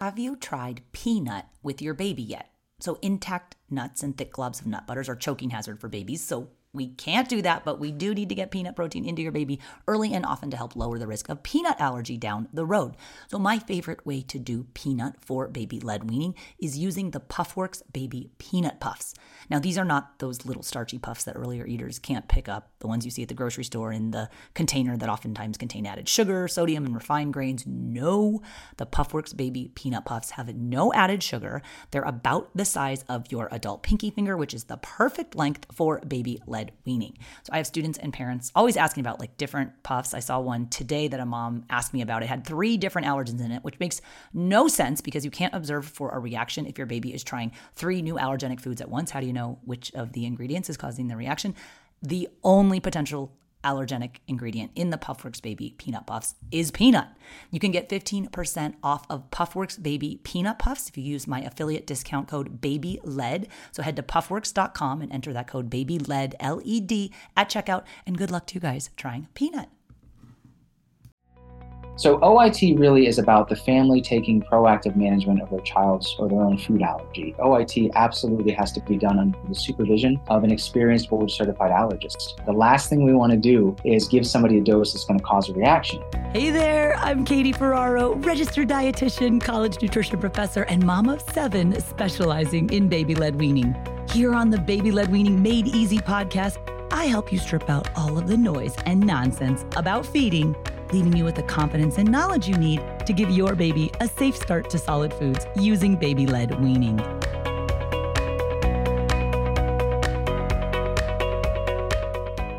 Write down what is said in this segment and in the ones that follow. Have you tried peanut with your baby yet? So intact nuts and thick globs of nut butters are choking hazard for babies, so we can't do that, but we do need to get peanut protein into your baby early and often to help lower the risk of peanut allergy down the road. So my favorite way to do peanut for baby led weaning is using the Puffworks Baby Peanut Puffs. Now, these are not those little starchy puffs that earlier eaters can't pick up, the ones you see at the grocery store in the container that oftentimes contain added sugar, sodium, and refined grains. No, the Puffworks Baby Peanut Puffs have no added sugar. They're about the size of your adult pinky finger, which is the perfect length for baby led weaning. So I have students and parents always asking about like different puffs. I saw one today that a mom asked me about. It had 3 different allergens in it, which makes no sense because you can't observe for a reaction if your baby is trying 3 new allergenic foods at once. How do you know which of the ingredients is causing the reaction? The only potential allergenic ingredient in the Puffworks Baby Peanut Puffs is peanut. You can get 15% off of Puffworks Baby Peanut Puffs if you use my affiliate discount code BABYLED. So head to puffworks.com and enter that code BABYLED, L-E-D, at checkout. And good luck to you guys trying peanut. So OIT really is about the family taking proactive management of their child's or their own food allergy. OIT absolutely has to be done under the supervision of an experienced board-certified allergist. The last thing we want to do is give somebody a dose that's going to cause a reaction. Hey there, I'm Katie Ferraro, registered dietitian, college nutrition professor, and mom of 7 specializing in baby-led weaning. Here on the Baby Led Weaning Made Easy podcast, I help you strip out all of the noise and nonsense about feeding, leaving you with the confidence and knowledge you need to give your baby a safe start to solid foods using baby-led weaning.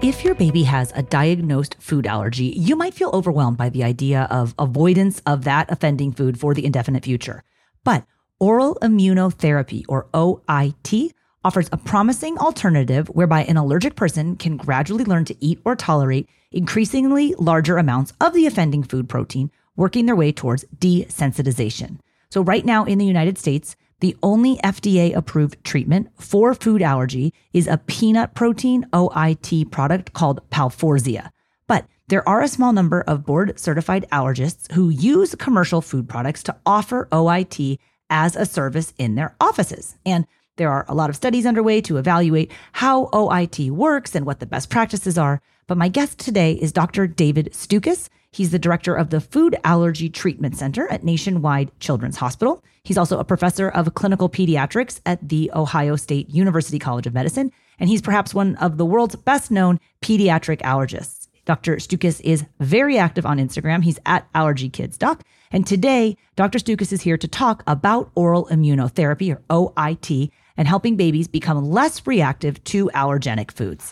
If your baby has a diagnosed food allergy, you might feel overwhelmed by the idea of avoidance of that offending food for the indefinite future. But oral immunotherapy, or OIT, offers a promising alternative whereby an allergic person can gradually learn to eat or tolerate increasingly larger amounts of the offending food protein, working their way towards desensitization. So right now in the United States, the only FDA-approved treatment for food allergy is a peanut protein OIT product called Palforzia. But there are a small number of board-certified allergists who use commercial food products to offer OIT as a service in their offices. And there are a lot of studies underway to evaluate how OIT works and what the best practices are. But my guest today is Dr. David Stukus. He's the director of the Food Allergy Treatment Center at Nationwide Children's Hospital. He's also a professor of clinical pediatrics at the Ohio State University College of Medicine. And he's perhaps one of the world's best known pediatric allergists. Dr. Stukus is very active on Instagram. He's at allergykidsdoc. And today, Dr. Stukus is here to talk about oral immunotherapy, or OIT, and helping babies become less reactive to allergenic foods.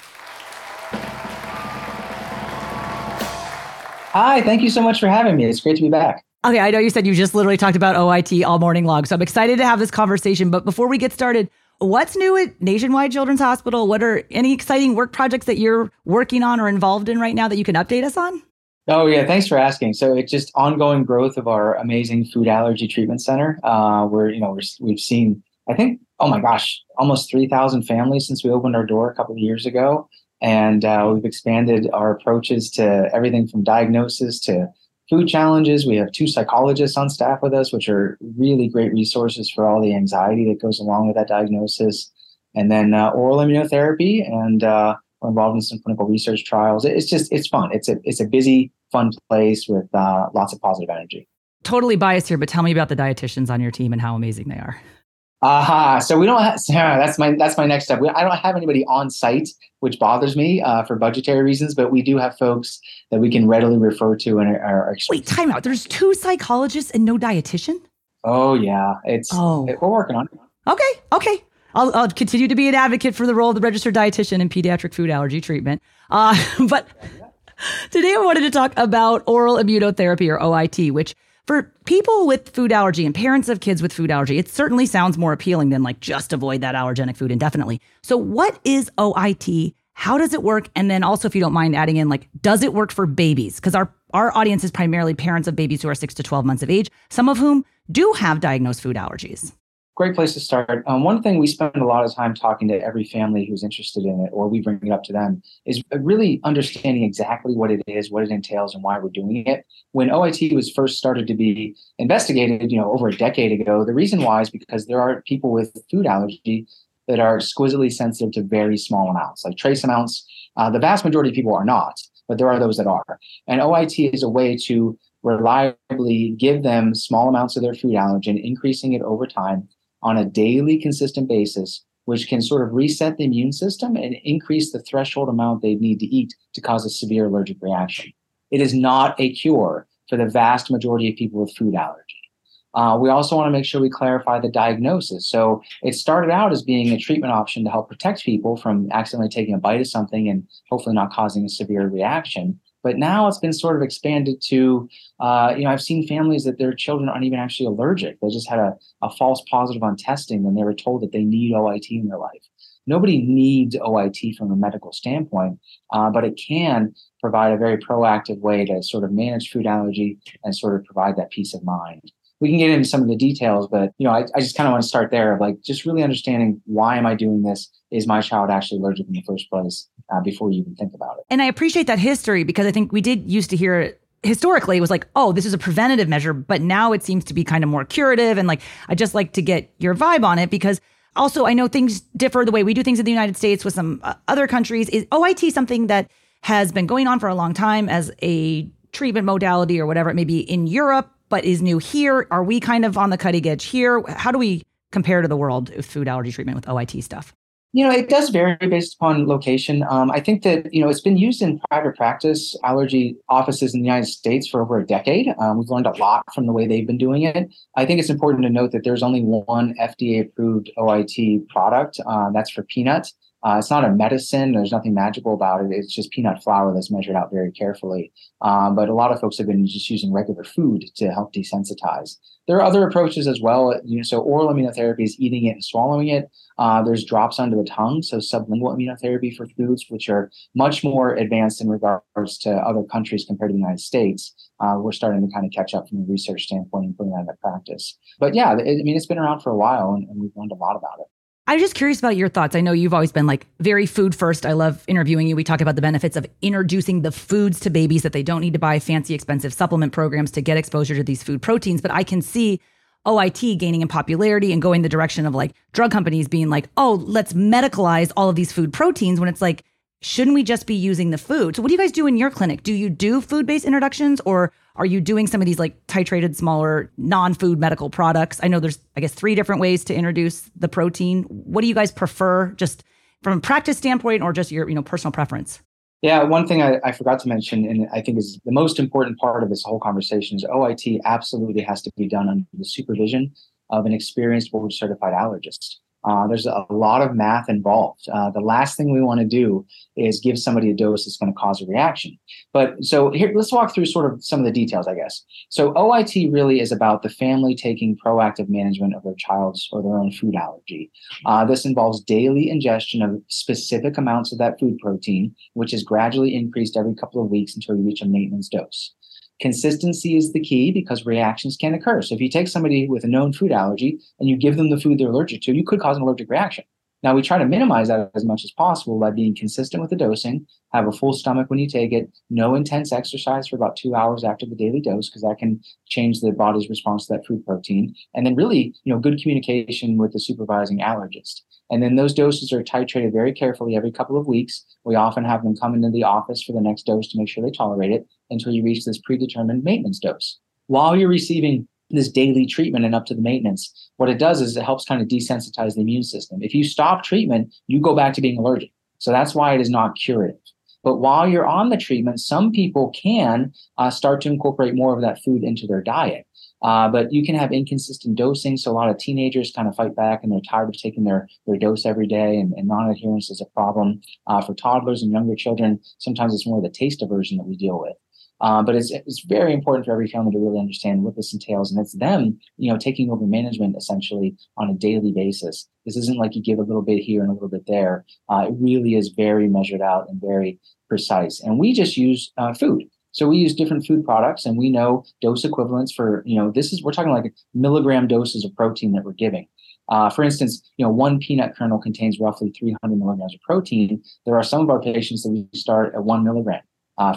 Hi, thank you so much for having me. It's great to be back. Okay, I know you said you just literally talked about OIT all morning long, so I'm excited to have this conversation. But before we get started, what's new at Nationwide Children's Hospital? What are any exciting work projects that you're working on or involved in right now that you can update us on? Oh, yeah. Thanks for asking. So it's just ongoing growth of our amazing food allergy treatment center. We've seen, I think, almost 3,000 families since we opened our door a couple of years ago. And we've expanded our approaches to everything from diagnosis to food challenges. We have 2 psychologists on staff with us, which are really great resources for all the anxiety that goes along with that diagnosis. And then oral immunotherapy, and we're involved in some clinical research trials. It's fun. It's a busy, fun place with lots of positive energy. Totally biased here, but tell me about the dietitians on your team and how amazing they are. Aha. So we don't have, Sarah, that's my next step. I don't have anybody on site, which bothers me for budgetary reasons, but we do have folks that we can readily refer to in our Wait, time out. There's 2 psychologists and no dietitian? Oh, yeah. We're working on it. Okay. I'll continue to be an advocate for the role of the registered dietitian in pediatric food allergy treatment. But today I wanted to talk about oral immunotherapy, or OIT, which For people with food allergy and parents of kids with food allergy, it certainly sounds more appealing than like just avoid that allergenic food indefinitely. So what is OIT? How does it work? And then also, if you don't mind adding in, like, does it work for babies? Because our audience is primarily parents of babies who are 6 to 12 months of age, some of whom do have diagnosed food allergies. Great place to start. One thing we spend a lot of time talking to every family who's interested in it, or we bring it up to them, is really understanding exactly what it is, what it entails, and why we're doing it. When OIT was first started to be investigated, over a decade ago, the reason why is because there are people with food allergy that are exquisitely sensitive to very small amounts, like trace amounts. The vast majority of people are not, but there are those that are. And OIT is a way to reliably give them small amounts of their food allergen, increasing it over time, on a daily consistent basis, which can sort of reset the immune system and increase the threshold amount they need to eat to cause a severe allergic reaction. It is not a cure for the vast majority of people with food allergy. We also want to make sure we clarify the diagnosis. So it started out as being a treatment option to help protect people from accidentally taking a bite of something and hopefully not causing a severe reaction. But now it's been sort of expanded to, I've seen families that their children aren't even actually allergic. They just had a false positive on testing when they were told that they need OIT in their life. Nobody needs OIT from a medical standpoint, but it can provide a very proactive way to sort of manage food allergy and sort of provide that peace of mind. We can get into some of the details, but I just kind of want to start there of like just really understanding, why am I doing this? Is my child actually allergic in the first place before you even think about it? And I appreciate that history, because I think we did used to hear it historically. It was like, oh, this is a preventative measure, but now it seems to be kind of more curative. And like, I just like to get your vibe on it, because also I know things differ the way we do things in the United States with some other countries. Is OIT something that has been going on for a long time as a treatment modality or whatever it may be in Europe, but is new here? Are we kind of on the cutting edge here? How do we compare to the world with food allergy treatment with OIT stuff? It does vary based upon location. I think that, it's been used in private practice allergy offices in the United States for over a decade. We've learned a lot from the way they've been doing it. I think it's important to note that there's only one FDA-approved OIT product. That's for peanuts. It's not a medicine. There's nothing magical about it. It's just peanut flour that's measured out very carefully. But a lot of folks have been just using regular food to help desensitize. There are other approaches as well. So oral immunotherapy is eating it and swallowing it. There's drops under the tongue, so sublingual immunotherapy for foods, which are much more advanced in regards to other countries compared to the United States. We're starting to kind of catch up from a research standpoint and putting that into practice. But yeah, it's been around for a while, and we've learned a lot about it. I'm just curious about your thoughts. I know you've always been like very food first. I love interviewing you. We talk about the benefits of introducing the foods to babies, that they don't need to buy fancy, expensive supplement programs to get exposure to these food proteins. But I can see OIT gaining in popularity and going the direction of like drug companies being like, oh, let's medicalize all of these food proteins, when it's like, shouldn't we just be using the food? So what do you guys do in your clinic? Do you do food-based introductions, or are you doing some of these like titrated, smaller, non-food medical products? I know there's, I guess, 3 different ways to introduce the protein. What do you guys prefer, just from a practice standpoint, or just your, personal preference? Yeah, one thing I forgot to mention, and I think is the most important part of this whole conversation, is OIT absolutely has to be done under the supervision of an experienced board-certified allergist. There's a lot of math involved. The last thing we want to do is give somebody a dose that's going to cause a reaction. But so here, let's walk through sort of some of the details, I guess. So OIT really is about the family taking proactive management of their child's or their own food allergy. This involves daily ingestion of specific amounts of that food protein, which is gradually increased every couple of weeks until you reach a maintenance dose. Consistency is the key, because reactions can occur. So if you take somebody with a known food allergy and you give them the food they're allergic to, you could cause an allergic reaction. Now, we try to minimize that as much as possible by being consistent with the dosing, have a full stomach when you take it, no intense exercise for about 2 hours after the daily dose, because that can change the body's response to that food protein. And then really, good communication with the supervising allergist. And then those doses are titrated very carefully every couple of weeks. We often have them come into the office for the next dose to make sure they tolerate it, until you reach this predetermined maintenance dose. While you're receiving this daily treatment and up to the maintenance, what it does is it helps kind of desensitize the immune system. If you stop treatment, you go back to being allergic. So that's why it is not curative. But while you're on the treatment, some people can start to incorporate more of that food into their diet. But you can have inconsistent dosing. So a lot of teenagers kind of fight back, and they're tired of taking their dose every day, and non-adherence is a problem. For toddlers and younger children, sometimes it's more the taste aversion that we deal with. But it's very important for every family to really understand what this entails. And it's them, taking over management essentially on a daily basis. This isn't like you give a little bit here and a little bit there. It really is very measured out and very precise. And we just use food. So we use different food products, and we know dose equivalents for, we're talking like milligram doses of protein that we're giving. For instance, one peanut kernel contains roughly 300 milligrams of protein. There are some of our patients that we start at 1 milligram.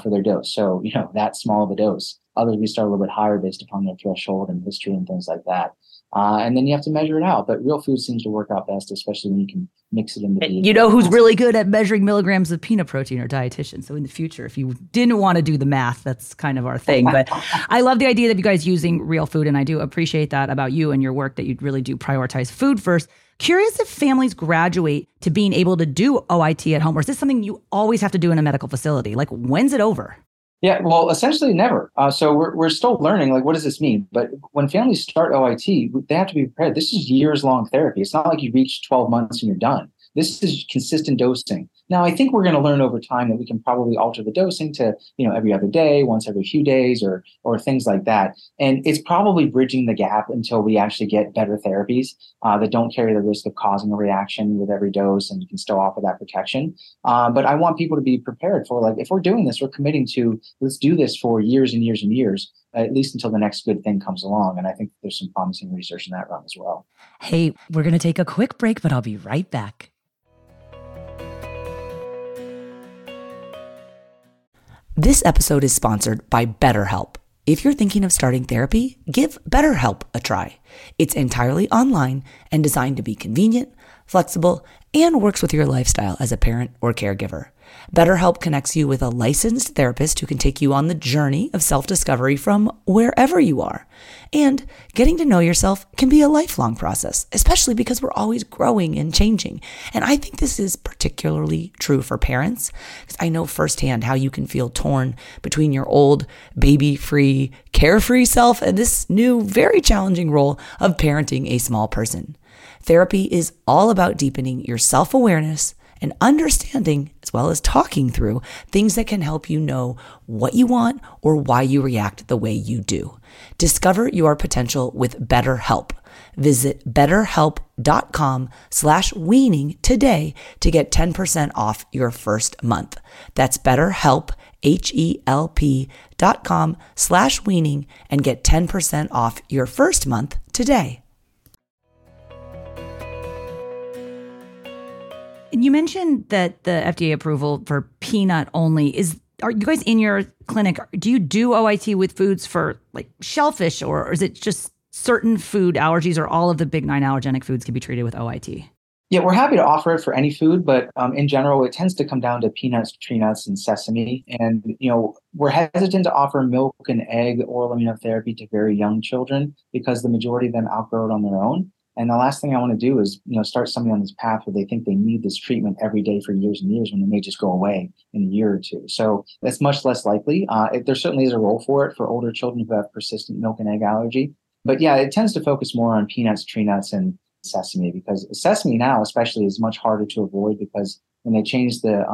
For their dose. So, that small of a dose. Others, we start a little bit higher based upon their threshold and history and things like that. And then you have to measure it out. But real food seems to work out best, especially when you can mix it in the. You know who's really good at measuring milligrams of peanut protein are dietitians. So in the future, if you didn't want to do the math, that's kind of our thing. But I love the idea of you guys using real food. And I do appreciate that about you and your work, that you really do prioritize food first. Curious if families graduate to being able to do OIT at home, or is this something you always have to do in a medical facility? Like, when's it over? Yeah, well, essentially never. So we're still learning, what does this mean? But when families start OIT, they have to be prepared. This is years-long therapy. It's not like you reach 12 months and you're done. This is consistent dosing. Now, I think we're going to learn over time that we can probably alter the dosing to, every other day, once every few days, or things like that. And it's probably bridging the gap until we actually get better therapies that don't carry the risk of causing a reaction with every dose, and you can still offer that protection. But I want people to be prepared for, if we're doing this, we're committing to, let's do this for years and years and years, at least until the next good thing comes along. And I think there's some promising research in that realm as well. Hey, we're going to take a quick break, but I'll be right back. This episode is sponsored by BetterHelp. If you're thinking of starting therapy, give BetterHelp a try. It's entirely online and designed to be convenient, flexible, and works with your lifestyle as a parent or caregiver. BetterHelp connects you with a licensed therapist who can take you on the journey of self-discovery from wherever you are. And getting to know yourself can be a lifelong process, especially because we're always growing and changing. And I think this is particularly true for parents, because I know firsthand how you can feel torn between your old baby-free, carefree self and this new, very challenging role of parenting a small person. Therapy is all about deepening your self-awareness and understanding, as well as talking through, things that can help you know what you want or why you react the way you do. Discover your potential with BetterHelp. Visit BetterHelp.com/weaning today to get 10% off your first month. That's BetterHelp, HELP.com/weaning, and get 10% off your first month today. And you mentioned that the FDA approval for peanut only are you guys in your clinic, do you do OIT with foods for shellfish, or is it just certain food allergies, or all of the big 9 allergenic foods can be treated with OIT? Yeah, we're happy to offer it for any food, but in general, it tends to come down to peanuts, tree nuts, and sesame. And, we're hesitant to offer milk and egg oral immunotherapy to very young children because the majority of them outgrow it on their own. And the last thing I want to do is, start somebody on this path where they think they need this treatment every day for years and years, when it may just go away in a year or two. So that's much less likely. There certainly is a role for it for older children who have persistent milk and egg allergy. But yeah, it tends to focus more on peanuts, tree nuts, and sesame, because sesame now especially is much harder to avoid, because when they changed the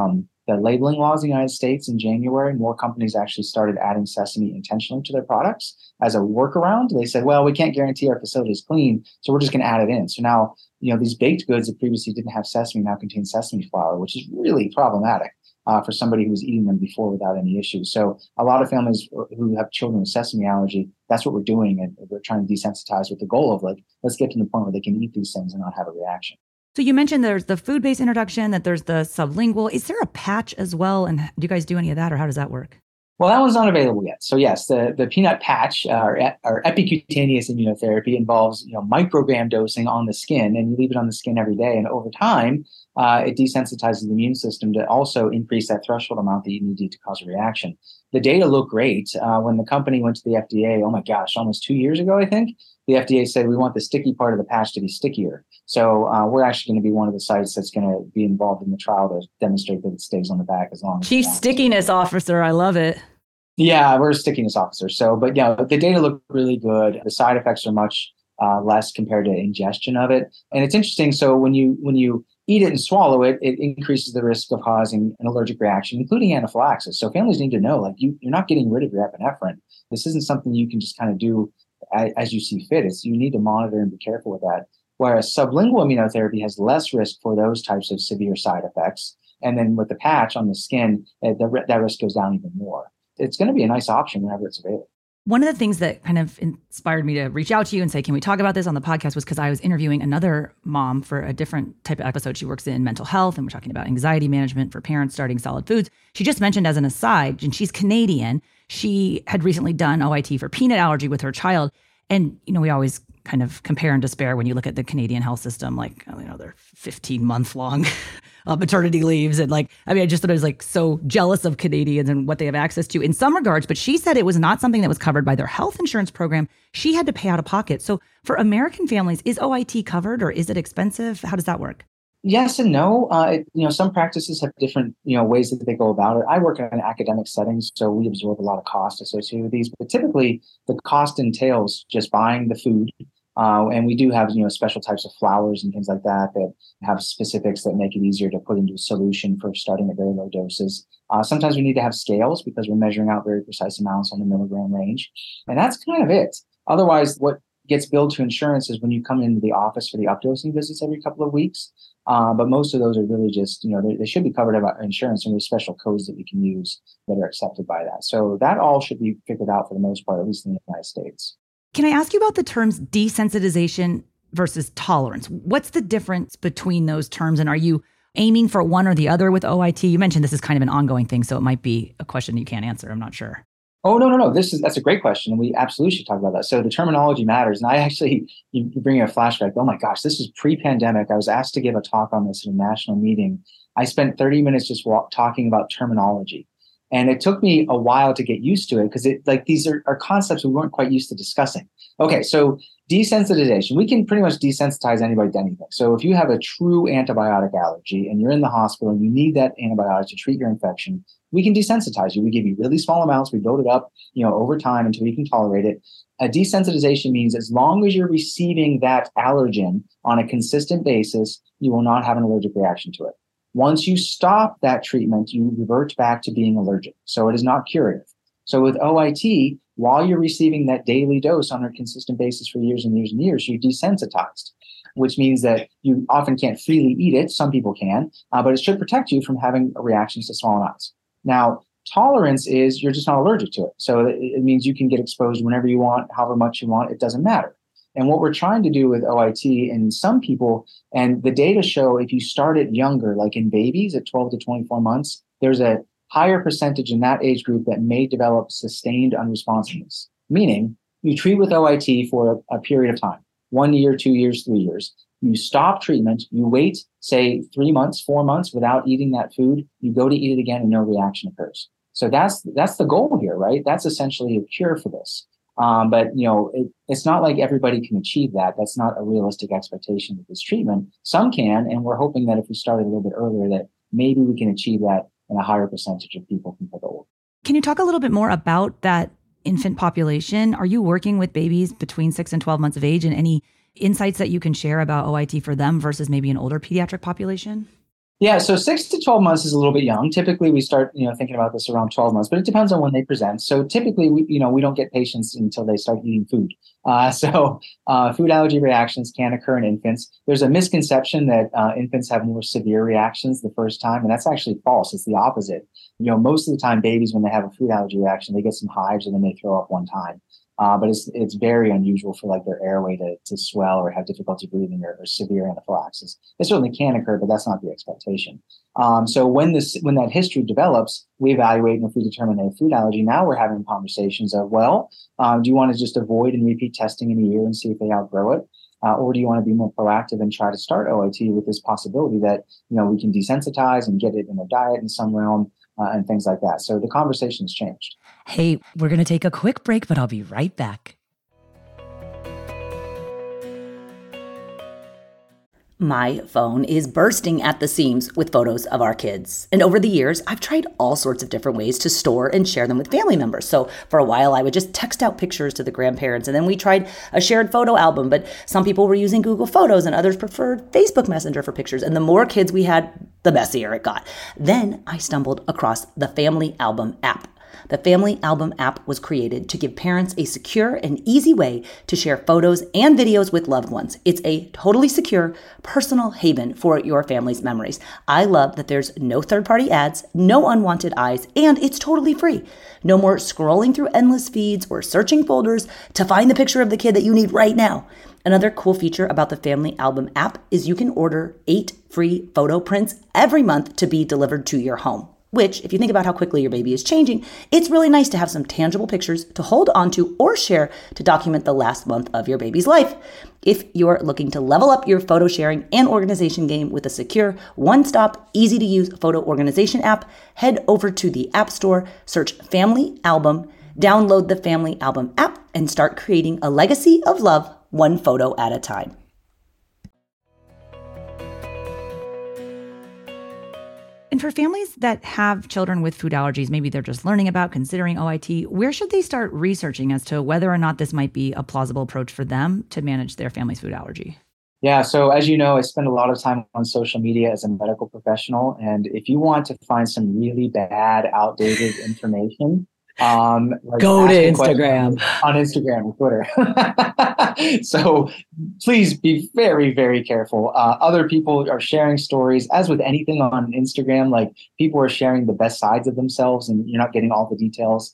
labeling laws in the United States in January, more companies actually started adding sesame intentionally to their products as a workaround. They said, well, we can't guarantee our facility is clean, so we're just going to add it in. So now, these baked goods that previously didn't have sesame now contain sesame flour, which is really problematic for somebody who was eating them before without any issues. So a lot of families who have children with sesame allergy, that's what we're doing. And we're trying to desensitize with the goal of let's get to the point where they can eat these things and not have a reaction. So you mentioned there's the food-based introduction, that there's the sublingual. Is there a patch as well? And do you guys do any of that, or how does that work? Well, that one's not available yet. So yes, the peanut patch or epicutaneous immunotherapy involves, microgram dosing on the skin, and you leave it on the skin every day. And over time, it desensitizes the immune system to also increase that threshold amount that you need to cause a reaction. The data look great. When the company went to the FDA, oh my gosh, almost 2 years ago, I think, the FDA said we want the sticky part of the patch to be stickier. So we're actually going to be one of the sites that's going to be involved in the trial to demonstrate that it stays on the back as long as Chief Stickiness Officer, I love it. Yeah, we're a stickiness officer. So, but yeah, the data look really good. The side effects are much less compared to ingestion of it. And it's interesting. So when you eat it and swallow it, it increases the risk of causing an allergic reaction, including anaphylaxis. So families need to know, like, you're not getting rid of your epinephrine. This isn't something you can just kind of do as you see fit. It's, you need to monitor and be careful with that. Whereas sublingual immunotherapy has less risk for those types of severe side effects. And then with the patch on the skin, that risk goes down even more. It's going to be a nice option whenever it's available. One of the things that kind of inspired me to reach out to you and say, can we talk about this on the podcast, was because I was interviewing another mom for a different type of episode. She works in mental health, and we're talking about anxiety management for parents starting solid foods. She just mentioned as an aside, and she's Canadian, she had recently done OIT for peanut allergy with her child. And, you know, we always kind of compare and despair when you look at the Canadian health system, like, you know, they're 15-month long maternity leaves. And like, I mean, I just thought I was like so jealous of Canadians and what they have access to in some regards, but she said it was not something that was covered by their health insurance program. She had to pay out of pocket. So for American families, is OIT covered or is it expensive? How does that work? Yes and no. Some practices have different, ways that they go about it. I work in an academic setting, so we absorb a lot of cost associated with these, but typically the cost entails just buying the food. And we do have, special types of flowers and things like that that have specifics that make it easier to put into a solution for starting at very low doses. Sometimes we need to have scales because we're measuring out very precise amounts on the milligram range. And that's kind of it. Otherwise, what gets billed to insurance is when you come into the office for the updosing visits every couple of weeks. But most of those are really just, they should be covered by insurance, and there's special codes that we can use that are accepted by that. So that all should be figured out for the most part, at least in the United States. Can I ask you about the terms desensitization versus tolerance? What's the difference between those terms? And are you aiming for one or the other with OIT? You mentioned this is kind of an ongoing thing, so it might be a question you can't answer. I'm not sure. Oh, no. That's a great question. And we absolutely should talk about that. So the terminology matters. And I actually, you bring in a flashback. Oh my gosh, this is pre-pandemic. I was asked to give a talk on this at a national meeting. I spent 30 minutes just talking about terminology. And it took me a while to get used to it because these are concepts we weren't quite used to discussing. Okay, so desensitization. We can pretty much desensitize anybody to anything. So if you have a true antibiotic allergy and you're in the hospital and you need that antibiotic to treat your infection, we can desensitize you. We give you really small amounts. We build it up, over time until you can tolerate it. A desensitization means as long as you're receiving that allergen on a consistent basis, you will not have an allergic reaction to it. Once you stop that treatment, you revert back to being allergic. So it is not curative. So with OIT, while you're receiving that daily dose on a consistent basis for years and years and years, you're desensitized, which means that you often can't freely eat it. Some people can, but it should protect you from having reactions to swollen eyes. Now, tolerance is you're just not allergic to it. So it means you can get exposed whenever you want, however much you want. It doesn't matter. And what we're trying to do with OIT in some people, and the data show if you start it younger, like in babies at 12 to 24 months, there's a higher percentage in that age group that may develop sustained unresponsiveness, meaning you treat with OIT for a period of time, 1 year, 2 years, 3 years. You stop treatment, you wait, say 3 months, 4 months without eating that food, you go to eat it again and no reaction occurs. So that's the goal here, right? That's essentially a cure for this. But it's not like everybody can achieve that. That's not a realistic expectation with this treatment. Some can, and we're hoping that if we started a little bit earlier, that maybe we can achieve that and a higher percentage of people can get old. Can you talk a little bit more about that infant population? Are you working with babies between 6 and 12 months of age, and any insights that you can share about OIT for them versus maybe an older pediatric population? Yeah, so 6 to 12 months is a little bit young. Typically, we start, thinking about this around 12 months, but it depends on when they present. So typically, we don't get patients until they start eating food. So food allergy reactions can occur in infants. There's a misconception that infants have more severe reactions the first time, and that's actually false. It's the opposite. Most of the time, babies, when they have a food allergy reaction, they get some hives and then they throw up one time. But it's very unusual for like their airway to swell or have difficulty breathing or severe anaphylaxis. It certainly can occur, but that's not the expectation. So when that history develops, we evaluate, and if we determine a food allergy, now we're having conversations of, do you want to just avoid and repeat testing in a year and see if they outgrow it? Or do you want to be more proactive and try to start OIT with this possibility that, we can desensitize and get it in a diet in some realm? And things like that. So the conversation's changed. Hey, we're going to take a quick break, but I'll be right back. My phone is bursting at the seams with photos of our kids. And over the years, I've tried all sorts of different ways to store and share them with family members. So for a while, I would just text out pictures to the grandparents. And then we tried a shared photo album. But some people were using Google Photos and others preferred Facebook Messenger for pictures. And the more kids we had, the messier it got. Then I stumbled across the Family Album app. The Family Album app was created to give parents a secure and easy way to share photos and videos with loved ones. It's a totally secure, personal haven for your family's memories. I love that there's no third-party ads, no unwanted eyes, and it's totally free. No more scrolling through endless feeds or searching folders to find the picture of the kid that you need right now. Another cool feature about the Family Album app is you can order 8 free photo prints every month to be delivered to your home. Which, if you think about how quickly your baby is changing, it's really nice to have some tangible pictures to hold onto or share to document the last month of your baby's life. If you're looking to level up your photo sharing and organization game with a secure, one-stop, easy-to-use photo organization app, head over to the App Store, search Family Album, download the Family Album app, and start creating a legacy of love, one photo at a time. And for families that have children with food allergies, maybe they're just learning about, considering OIT, where should they start researching as to whether or not this might be a plausible approach for them to manage their family's food allergy? Yeah, so as you know, I spend a lot of time on social media as a medical professional. And if you want to find some really bad, outdated information, go to Instagram. On Instagram and Twitter. So please be very, very careful. Other people are sharing stories. As with anything on Instagram, like, people are sharing the best sides of themselves and you're not getting all the details.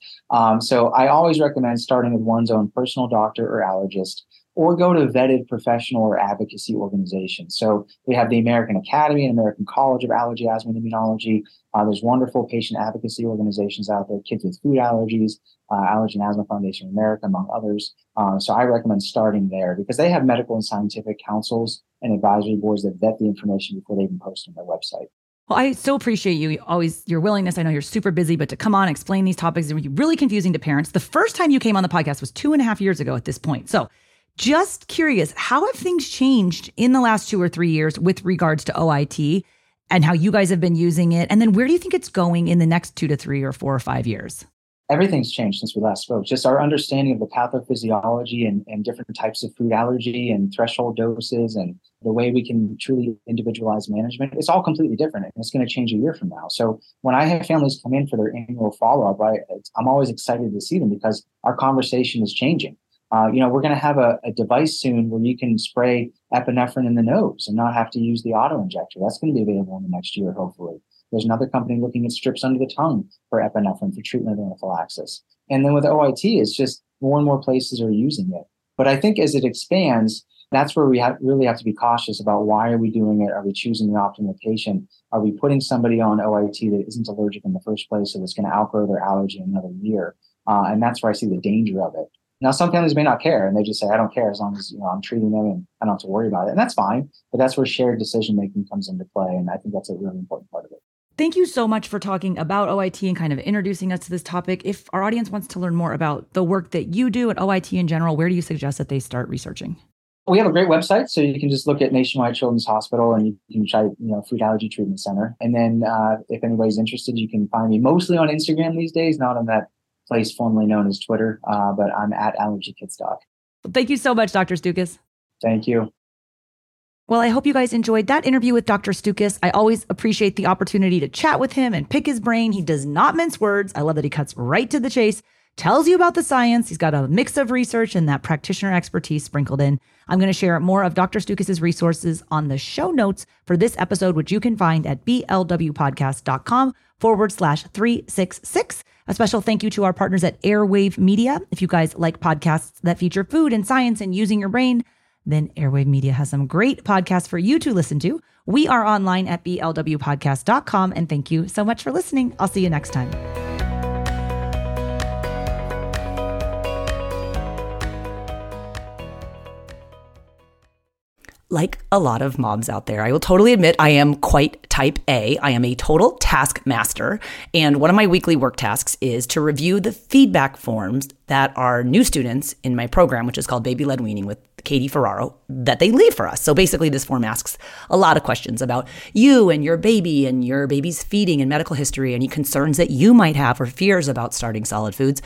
So I always recommend starting with one's own personal doctor or allergist, or go to a vetted professional or advocacy organization. So we have the American Academy and American College of Allergy, Asthma and Immunology. There's wonderful patient advocacy organizations out there, Kids with Food Allergies, Allergy and Asthma Foundation of America, among others. So I recommend starting there because they have medical and scientific councils and advisory boards that vet the information before they even post on their website. Well, I so appreciate you always, your willingness. I know you're super busy, but to come on, explain these topics, they're really confusing to parents. The first time you came on the podcast was 2.5 years ago at this point. So just curious, how have things changed in the last 2 or 3 years with regards to OIT and how you guys have been using it? And then where do you think it's going in the next 2 to 3 or 4 or 5 years? Everything's changed since we last spoke. Just our understanding of the pathophysiology and different types of food allergy and threshold doses and the way we can truly individualize management, it's all completely different and it's going to change a year from now. So when I have families come in for their annual follow-up, I'm always excited to see them because our conversation is changing. We're going to have a device soon where you can spray epinephrine in the nose and not have to use the auto injector. That's going to be available in the next year, hopefully. There's another company looking at strips under the tongue for epinephrine for treatment of anaphylaxis. And then with OIT, it's just more and more places are using it. But I think as it expands, that's where we really have to be cautious about why are we doing it? Are we choosing the optimal patient? Are we putting somebody on OIT that isn't allergic in the first place so that's going to outgrow their allergy in another year? And that's where I see the danger of it. Now, some families may not care and they just say, I don't care as long as I'm treating them and I don't have to worry about it. And that's fine. But that's where shared decision making comes into play. And I think that's a really important part of it. Thank you so much for talking about OIT and kind of introducing us to this topic. If our audience wants to learn more about the work that you do at OIT in general, where do you suggest that they start researching? We have a great website, so you can just look at Nationwide Children's Hospital and you can try, Food Allergy Treatment Center. And then if anybody's interested, you can find me mostly on Instagram these days, not on that place formerly known as Twitter, but I'm at allergykidsdoc. Well, thank you so much, Dr. Stukus. Thank you. Well, I hope you guys enjoyed that interview with Dr. Stukus. I always appreciate the opportunity to chat with him and pick his brain. He does not mince words. I love that he cuts right to the chase, tells you about the science. He's got a mix of research and that practitioner expertise sprinkled in. I'm going to share more of Dr. Stukus's resources on the show notes for this episode, which you can find at blwpodcast.com/366. A special thank you to our partners at Airwave Media. If you guys like podcasts that feature food and science and using your brain, then Airwave Media has some great podcasts for you to listen to. We are online at blwpodcast.com. And thank you so much for listening. I'll see you next time. Like a lot of moms out there, I will totally admit I am quite type A. I am a total taskmaster. And one of my weekly work tasks is to review the feedback forms that are new students in my program, which is called Baby Led Weaning with Katie Ferraro, that they leave for us. So basically this form asks a lot of questions about you and your baby and your baby's feeding and medical history, any concerns that you might have or fears about starting solid foods.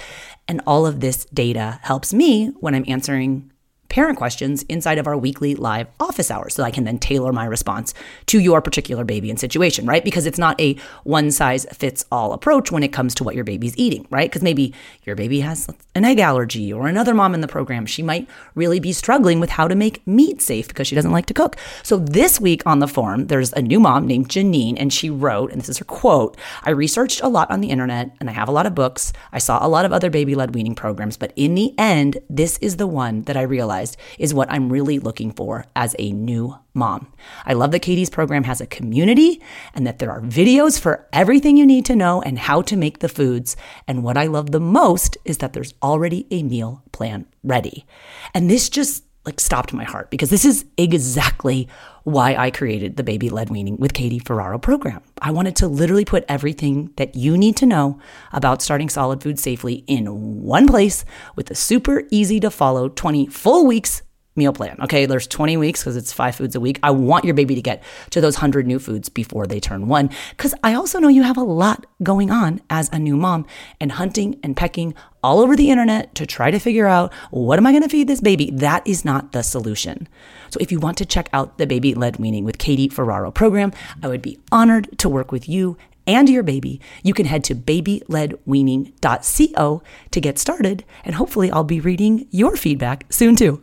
And all of this data helps me when I'm answering parent questions inside of our weekly live office hours, so I can then tailor my response to your particular baby and situation, right? Because it's not a one-size-fits-all approach when it comes to what your baby's eating, right? Because maybe your baby has an egg allergy, or another mom in the program, she might really be struggling with how to make meat safe because she doesn't like to cook. So this week on the forum, there's a new mom named Janine, and she wrote, and this is her quote, "I researched a lot on the internet, and I have a lot of books. I saw a lot of other baby-led weaning programs, but in the end, this is the one that I realized is what I'm really looking for as a new mom. I love that Katie's program has a community and that there are videos for everything you need to know and how to make the foods. And what I love the most is that there's already a meal plan ready." And this just stopped my heart, because this is exactly why I created the Baby Led Weaning with Katie Ferraro program. I wanted to literally put everything that you need to know about starting solid food safely in one place with a super easy to follow 20 full weeks meal plan. Okay, there's 20 weeks because it's 5 foods a week. I want your baby to get to those 100 new foods before they turn 1, because I also know you have a lot going on as a new mom, and hunting and pecking all over the internet to try to figure out, what am I going to feed this baby? That is not the solution. So if you want to check out the Baby Led Weaning with Katie Ferraro program, I would be honored to work with you and your baby. You can head to babyledweaning.co to get started, and hopefully I'll be reading your feedback soon too.